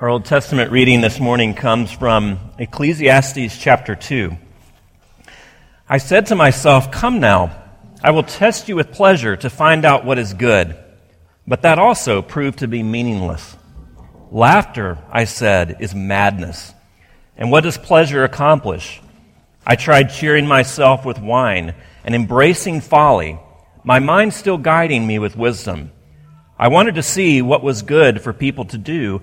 Our Old Testament reading this morning comes from Ecclesiastes chapter 2. I said to myself, come now, I will test you with pleasure to find out what is good. But that also proved to be meaningless. Laughter, I said, is madness. And what does pleasure accomplish? I tried cheering myself with wine and embracing folly, my mind still guiding me with wisdom. I wanted to see what was good for people to do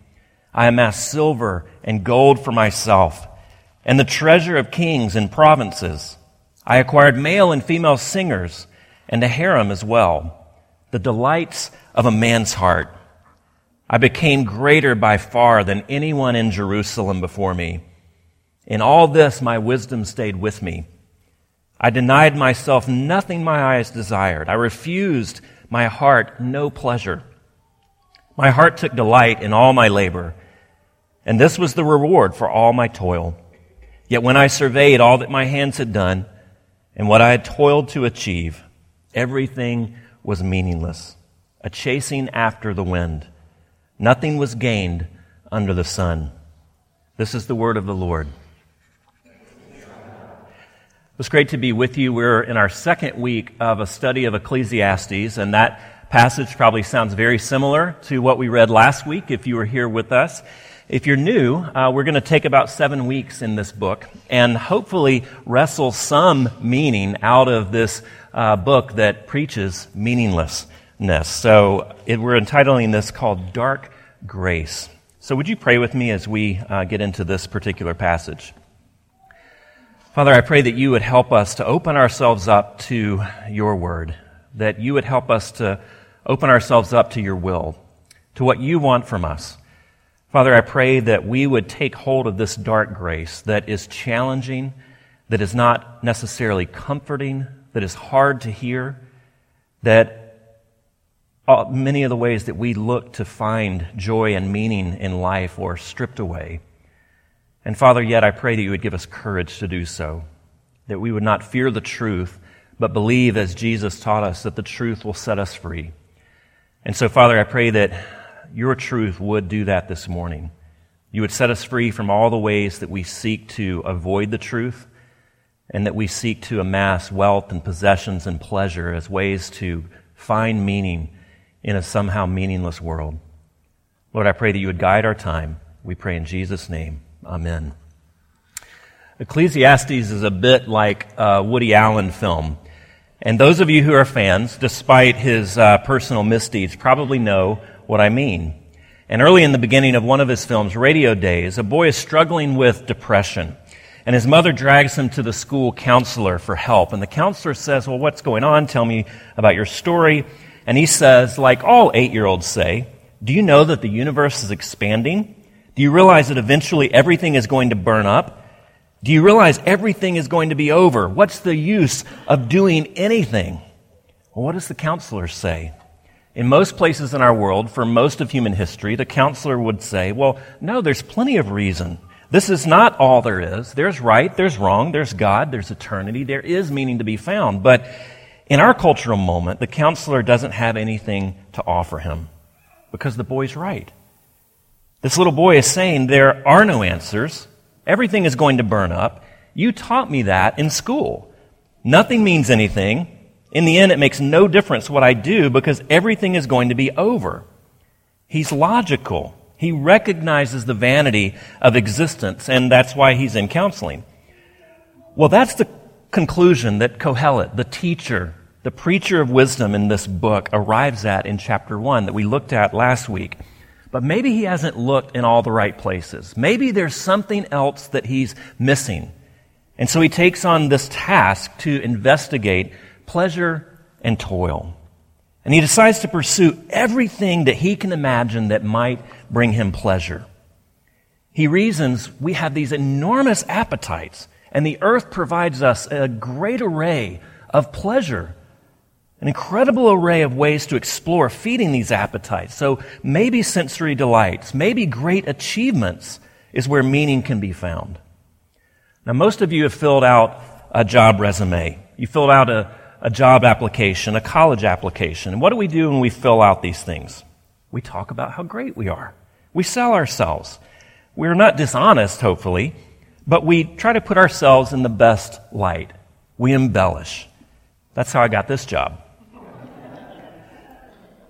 I amassed silver and gold for myself and the treasure of kings and provinces. I acquired male and female singers and a harem as well, the delights of a man's heart. I became greater by far than anyone in Jerusalem before me. In all this, my wisdom stayed with me. I denied myself nothing my eyes desired. I refused my heart no pleasure. My heart took delight in all my labor, and this was the reward for all my toil. Yet when I surveyed all that my hands had done and what I had toiled to achieve, everything was meaningless, a chasing after the wind. Nothing was gained under the sun. This is the word of the Lord. It's great to be with you. We're in our second week of a study of Ecclesiastes, and that passage probably sounds very similar to what we read last week if you were here with us. If you're new, we're going to take about 7 weeks in this book and hopefully wrestle some meaning out of this book that preaches meaninglessness. So we're entitling this called Dark Grace. So would you pray with me as we get into this particular passage? Father, I pray that you would help us to open ourselves up to your word, that you would help us to open ourselves up to your will, to what you want from us. Father, I pray that we would take hold of this dark grace that is challenging, that is not necessarily comforting, that is hard to hear, that many of the ways that we look to find joy and meaning in life are stripped away. And Father, yet I pray that you would give us courage to do so, that we would not fear the truth, but believe, as Jesus taught us, that the truth will set us free. And so, Father, I pray that your truth would do that this morning. You would set us free from all the ways that we seek to avoid the truth and that we seek to amass wealth and possessions and pleasure as ways to find meaning in a somehow meaningless world. Lord, I pray that you would guide our time. We pray in Jesus' name. Amen. Ecclesiastes is a bit like a Woody Allen film. And those of you who are fans, despite his personal misdeeds, probably know what I mean. And early in the beginning of one of his films, Radio Days, a boy is struggling with depression. And his mother drags him to the school counselor for help. And the counselor says, well, what's going on? Tell me about your story. And he says, like all 8-year-olds say, do you know that the universe is expanding? Do you realize that eventually everything is going to burn up? Do you realize everything is going to be over? What's the use of doing anything? Well, what does the counselor say? In most places in our world, for most of human history, the counselor would say, well, no, there's plenty of reason. This is not all there is. There's right, there's wrong, there's God, there's eternity, there is meaning to be found. But in our cultural moment, the counselor doesn't have anything to offer him because the boy's right. This little boy is saying there are no answers. Everything is going to burn up. You taught me that in school. Nothing means anything. In the end, it makes no difference what I do because everything is going to be over. He's logical. He recognizes the vanity of existence, and that's why he's in counseling. Well, that's the conclusion that Kohelet, the teacher, the preacher of wisdom in this book, arrives at in chapter 1 that we looked at last week. But maybe he hasn't looked in all the right places. Maybe there's something else that he's missing. And so he takes on this task to investigate pleasure and toil. And he decides to pursue everything that he can imagine that might bring him pleasure. He reasons we have these enormous appetites, and the earth provides us a great array of pleasure, an incredible array of ways to explore feeding these appetites. So maybe sensory delights, maybe great achievements is where meaning can be found. Now, most of you have filled out a job resume. You filled out a job application, a college application. And what do we do when we fill out these things? We talk about how great we are. We sell ourselves. We're not dishonest, hopefully, but we try to put ourselves in the best light. We embellish. That's how I got this job.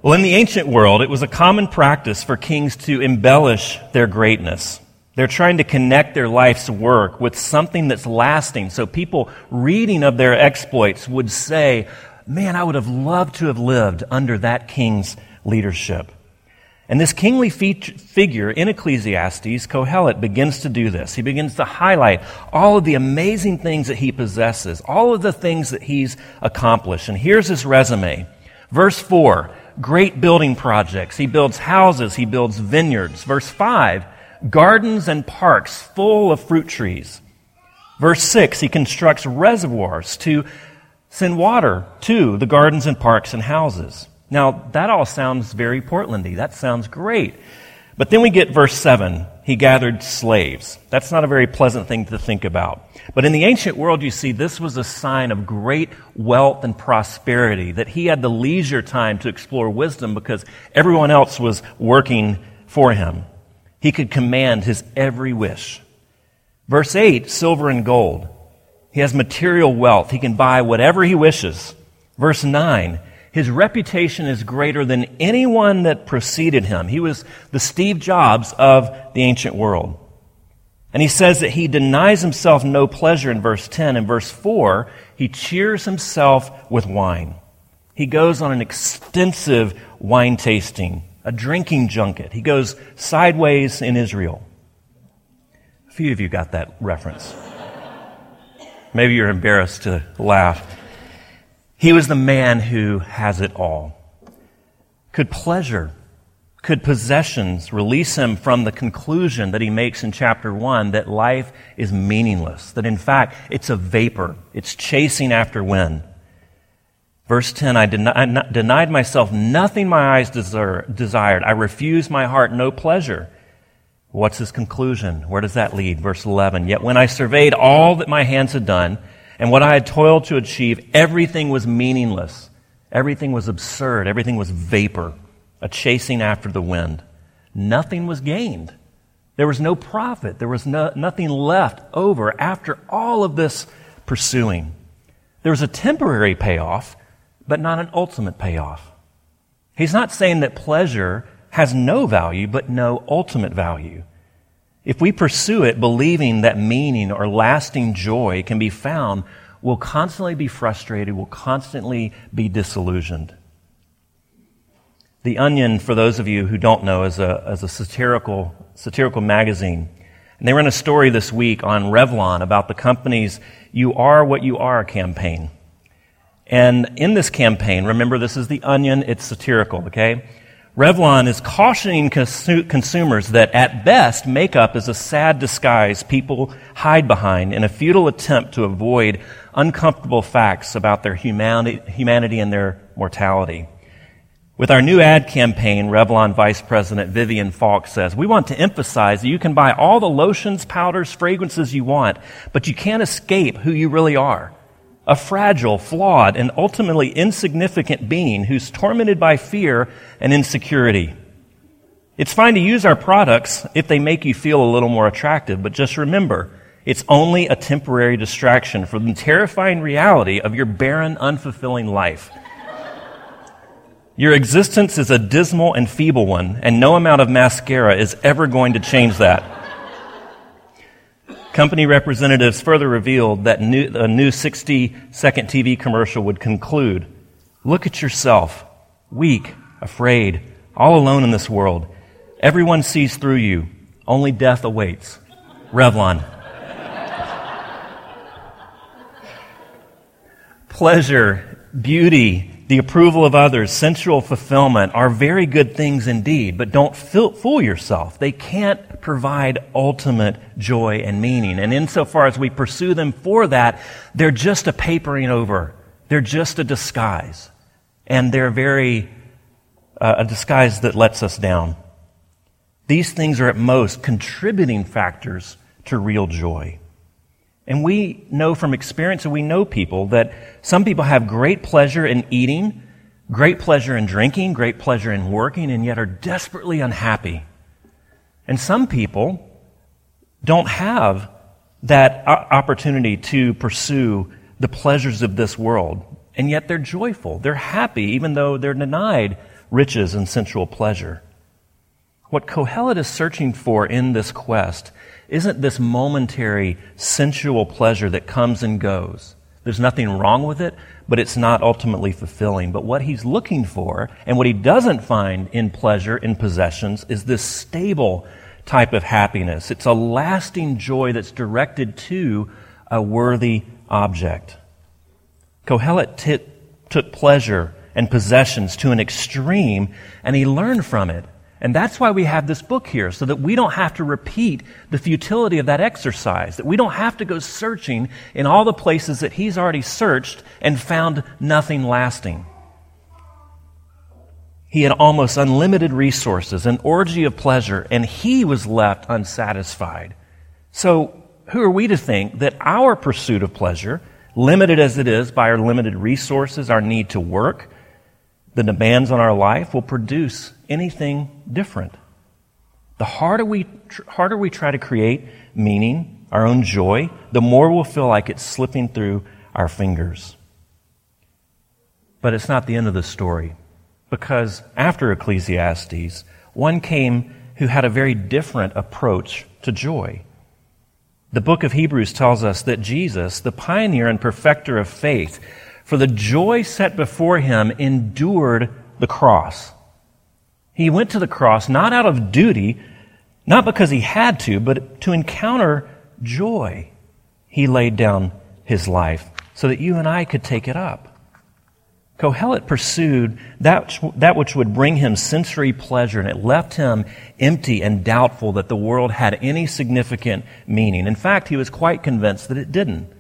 Well, in the ancient world, it was a common practice for kings to embellish their greatness. They're trying to connect their life's work with something that's lasting. So people reading of their exploits would say, man, I would have loved to have lived under that king's leadership. And this kingly figure in Ecclesiastes, Kohelet, begins to do this. He begins to highlight all of the amazing things that he possesses, all of the things that he's accomplished. And here's his resume. Verse 4, great building projects. He builds houses. He builds vineyards. Verse 5, gardens and parks full of fruit trees. Verse 6, he constructs reservoirs to send water to the gardens and parks and houses. Now, that all sounds very Portlandy. That sounds great. But then we get verse 7, he gathered slaves. That's not a very pleasant thing to think about. But in the ancient world, you see, this was a sign of great wealth and prosperity, that he had the leisure time to explore wisdom because everyone else was working for him. He could command his every wish. Verse 8, silver and gold. He has material wealth. He can buy whatever he wishes. Verse 9, his reputation is greater than anyone that preceded him. He was the Steve Jobs of the ancient world. And he says that he denies himself no pleasure in verse 10. In verse 4, he cheers himself with wine. He goes on an extensive wine tasting, a drinking junket. He goes sideways in Israel. A few of you got that reference. Maybe you're embarrassed to laugh. He was the man who has it all. Could pleasure, could possessions release him from the conclusion that he makes in chapter 1 that life is meaningless, that in fact it's a vapor, it's chasing after wind? Verse 10, I denied myself nothing my eyes desired. I refused my heart no pleasure. What's his conclusion? Where does that lead? Verse 11, yet when I surveyed all that my hands had done and what I had toiled to achieve, everything was meaningless. Everything was absurd. Everything was vapor, a chasing after the wind. Nothing was gained. There was no profit. There was nothing left over after all of this pursuing. There was a temporary payoff, but not an ultimate payoff. He's not saying that pleasure has no value, but no ultimate value. If we pursue it believing that meaning or lasting joy can be found, we'll constantly be frustrated, we'll constantly be disillusioned. The Onion, for those of you who don't know, is a satirical magazine. And they ran a story this week on Revlon about the company's You Are What You Are campaign. And in this campaign, remember this is The Onion, it's satirical, okay? Revlon is cautioning consumers that at best makeup is a sad disguise people hide behind in a futile attempt to avoid uncomfortable facts about their humanity and their mortality. With our new ad campaign, Revlon Vice President Vivian Falk says, we want to emphasize that you can buy all the lotions, powders, fragrances you want, but you can't escape who you really are. A fragile, flawed, and ultimately insignificant being who's tormented by fear and insecurity. It's fine to use our products if they make you feel a little more attractive, but just remember, it's only a temporary distraction from the terrifying reality of your barren, unfulfilling life. Your existence is a dismal and feeble one, and no amount of mascara is ever going to change that. Company representatives further revealed that a new 60-second TV commercial would conclude, look at yourself, weak, afraid, all alone in this world. Everyone sees through you. Only death awaits. Revlon. Pleasure, beauty, the approval of others, sensual fulfillment are very good things indeed, but don't fool yourself. They can't provide ultimate joy and meaning. And insofar as we pursue them for that, they're just a papering over. They're just a disguise. And they're a disguise that lets us down. These things are at most contributing factors to real joy. And we know from experience, and we know people, that some people have great pleasure in eating, great pleasure in drinking, great pleasure in working, and yet are desperately unhappy. And some people don't have that opportunity to pursue the pleasures of this world, and yet they're joyful. They're happy, even though they're denied riches and sensual pleasure. What Kohelet is searching for in this quest isn't this momentary sensual pleasure that comes and goes. There's nothing wrong with it, but it's not ultimately fulfilling. But what he's looking for, and what he doesn't find in pleasure, in possessions, is this stable type of happiness. It's a lasting joy that's directed to a worthy object. Kohelet took pleasure and possessions to an extreme, and he learned from it. And that's why we have this book here, so that we don't have to repeat the futility of that exercise, that we don't have to go searching in all the places that he's already searched and found nothing lasting. He had almost unlimited resources, an orgy of pleasure, and he was left unsatisfied. So who are we to think that our pursuit of pleasure, limited as it is by our limited resources, our need to work, the demands on our life, will produce anything different? The harder we try to create meaning, our own joy, the more we'll feel like it's slipping through our fingers. But it's not the end of the story, because after Ecclesiastes, one came who had a very different approach to joy. The book of Hebrews tells us that Jesus, the pioneer and perfecter of faith, for the joy set before him, endured the cross. He went to the cross not out of duty, not because he had to, but to encounter joy. He laid down his life so that you and I could take it up. Kohelet pursued that which would bring him sensory pleasure, and it left him empty and doubtful that the world had any significant meaning. In fact, he was quite convinced that it didn't.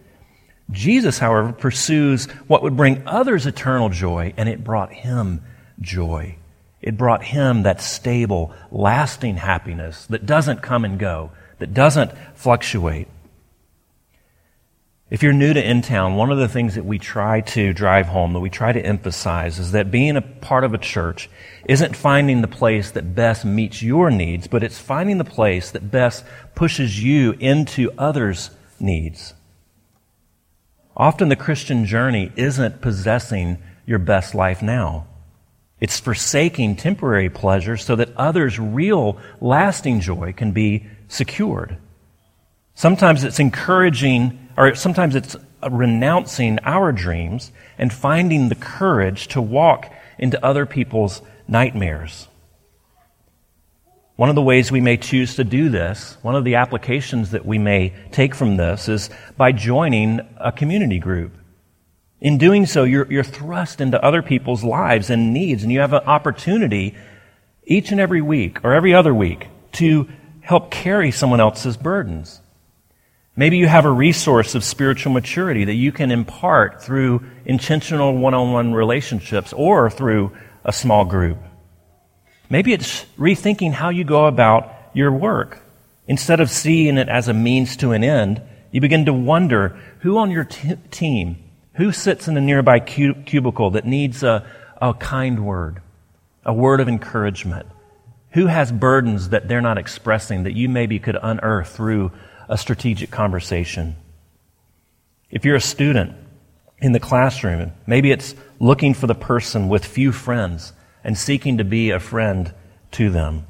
Jesus, however, pursues what would bring others eternal joy, and it brought him joy. It brought him that stable, lasting happiness that doesn't come and go, that doesn't fluctuate. If you're new to InTown, one of the things that we try to drive home, that we try to emphasize, is that being a part of a church isn't finding the place that best meets your needs, but it's finding the place that best pushes you into others' needs. Often the Christian journey isn't possessing your best life now. It's forsaking temporary pleasure so that others' real, lasting joy can be secured. Sometimes it's encouraging, or sometimes it's renouncing our dreams and finding the courage to walk into other people's nightmares. One of the ways we may choose to do this, one of the applications that we may take from this, is by joining a community group. In doing so, you're thrust into other people's lives and needs, and you have an opportunity each and every week or every other week to help carry someone else's burdens. Maybe you have a resource of spiritual maturity that you can impart through intentional one-on-one relationships or through a small group. Maybe it's rethinking how you go about your work. Instead of seeing it as a means to an end, you begin to wonder who on your team, who sits in a nearby cubicle that needs a kind word, a word of encouragement, who has burdens that they're not expressing that you maybe could unearth through a strategic conversation. If you're a student in the classroom, maybe it's looking for the person with few friends and seeking to be a friend to them.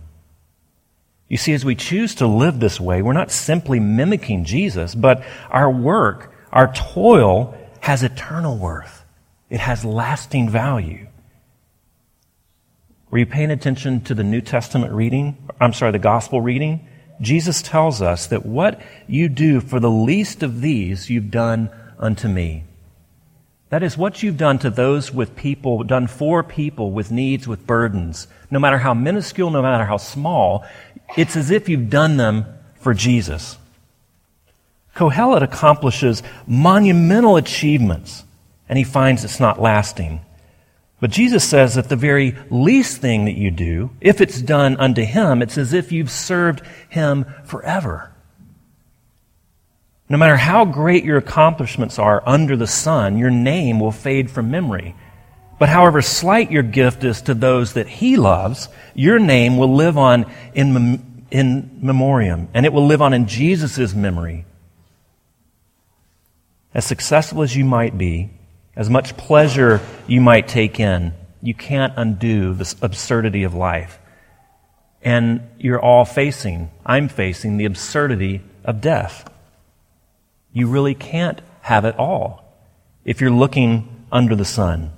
You see, as we choose to live this way, we're not simply mimicking Jesus, but our work, our toil, has eternal worth. It has lasting value. Were you paying attention to the New Testament reading? The Gospel reading? Jesus tells us that what you do for the least of these, you've done unto me. That is what you've done to those with people, done for people with needs, with burdens. No matter how minuscule, no matter how small, it's as if you've done them for Jesus. Kohelet accomplishes monumental achievements, and he finds it's not lasting. But Jesus says that the very least thing that you do, if it's done unto him, it's as if you've served him forever. No matter how great your accomplishments are under the sun, your name will fade from memory. But however slight your gift is to those that he loves, your name will live on in memoriam, and it will live on in Jesus' memory. As successful as you might be, as much pleasure you might take in, you can't undo this absurdity of life. And I'm facing the absurdity of death. You really can't have it all if you're looking under the sun.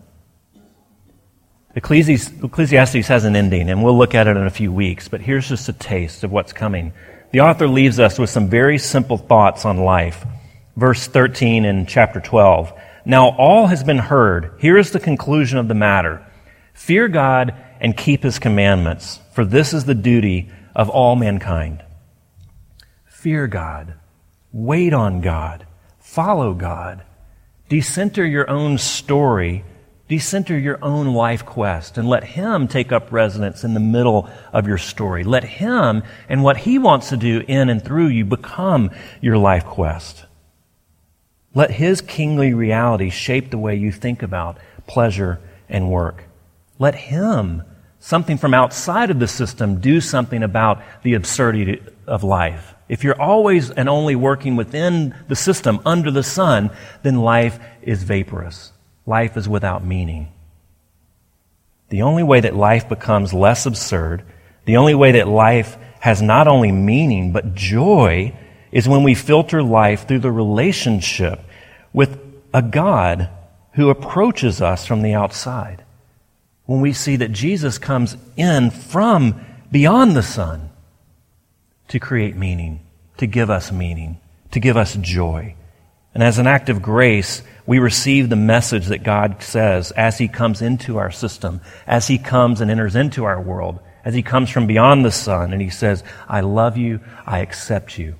Ecclesiastes has an ending, and we'll look at it in a few weeks, but here's just a taste of what's coming. The author leaves us with some very simple thoughts on life. Verse 13 in chapter 12. Now all has been heard. Here is the conclusion of the matter. Fear God and keep his commandments, for this is the duty of all mankind. Fear God. Wait on God. Follow God. Decenter your own story. Decenter your own life quest and let him take up residence in the middle of your story. Let him and what he wants to do in and through you become your life quest. Let his kingly reality shape the way you think about pleasure and work. Let him, something from outside of the system, do something about the absurdity of life. If you're always and only working within the system, under the sun, then life is vaporous. Life is without meaning. The only way that life becomes less absurd, the only way that life has not only meaning but joy, is when we filter life through the relationship with a God who approaches us from the outside. When we see that Jesus comes in from beyond the sun, to create meaning, to give us meaning, to give us joy. And as an act of grace, we receive the message that God says as he comes into our system, as he comes and enters into our world, as he comes from beyond the sun, and he says, I love you, I accept you.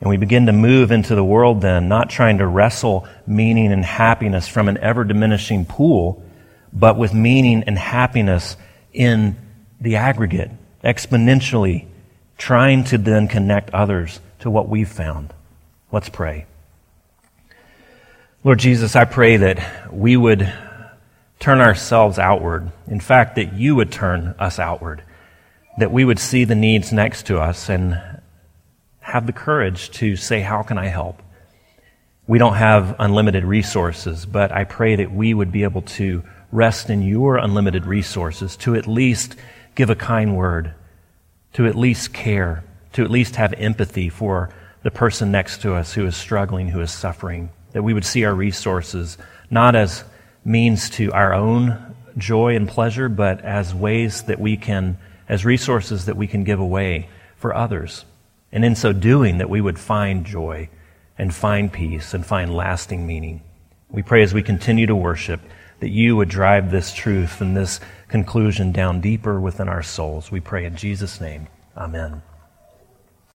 And we begin to move into the world then, not trying to wrestle meaning and happiness from an ever-diminishing pool, but with meaning and happiness in the aggregate, exponentially, trying to then connect others to what we've found. Let's pray. Lord Jesus, I pray that we would turn ourselves outward. In fact, that you would turn us outward, that we would see the needs next to us and have the courage to say, how can I help? We don't have unlimited resources, but I pray that we would be able to rest in your unlimited resources to at least give a kind word, to at least care, to at least have empathy for the person next to us who is struggling, who is suffering, that we would see our resources not as means to our own joy and pleasure, but as ways that we can, as resources that we can give away for others. And in so doing, that we would find joy and find peace and find lasting meaning. We pray as we continue to worship that you would drive this truth and this conclusion down deeper within our souls. We pray in Jesus' name. Amen.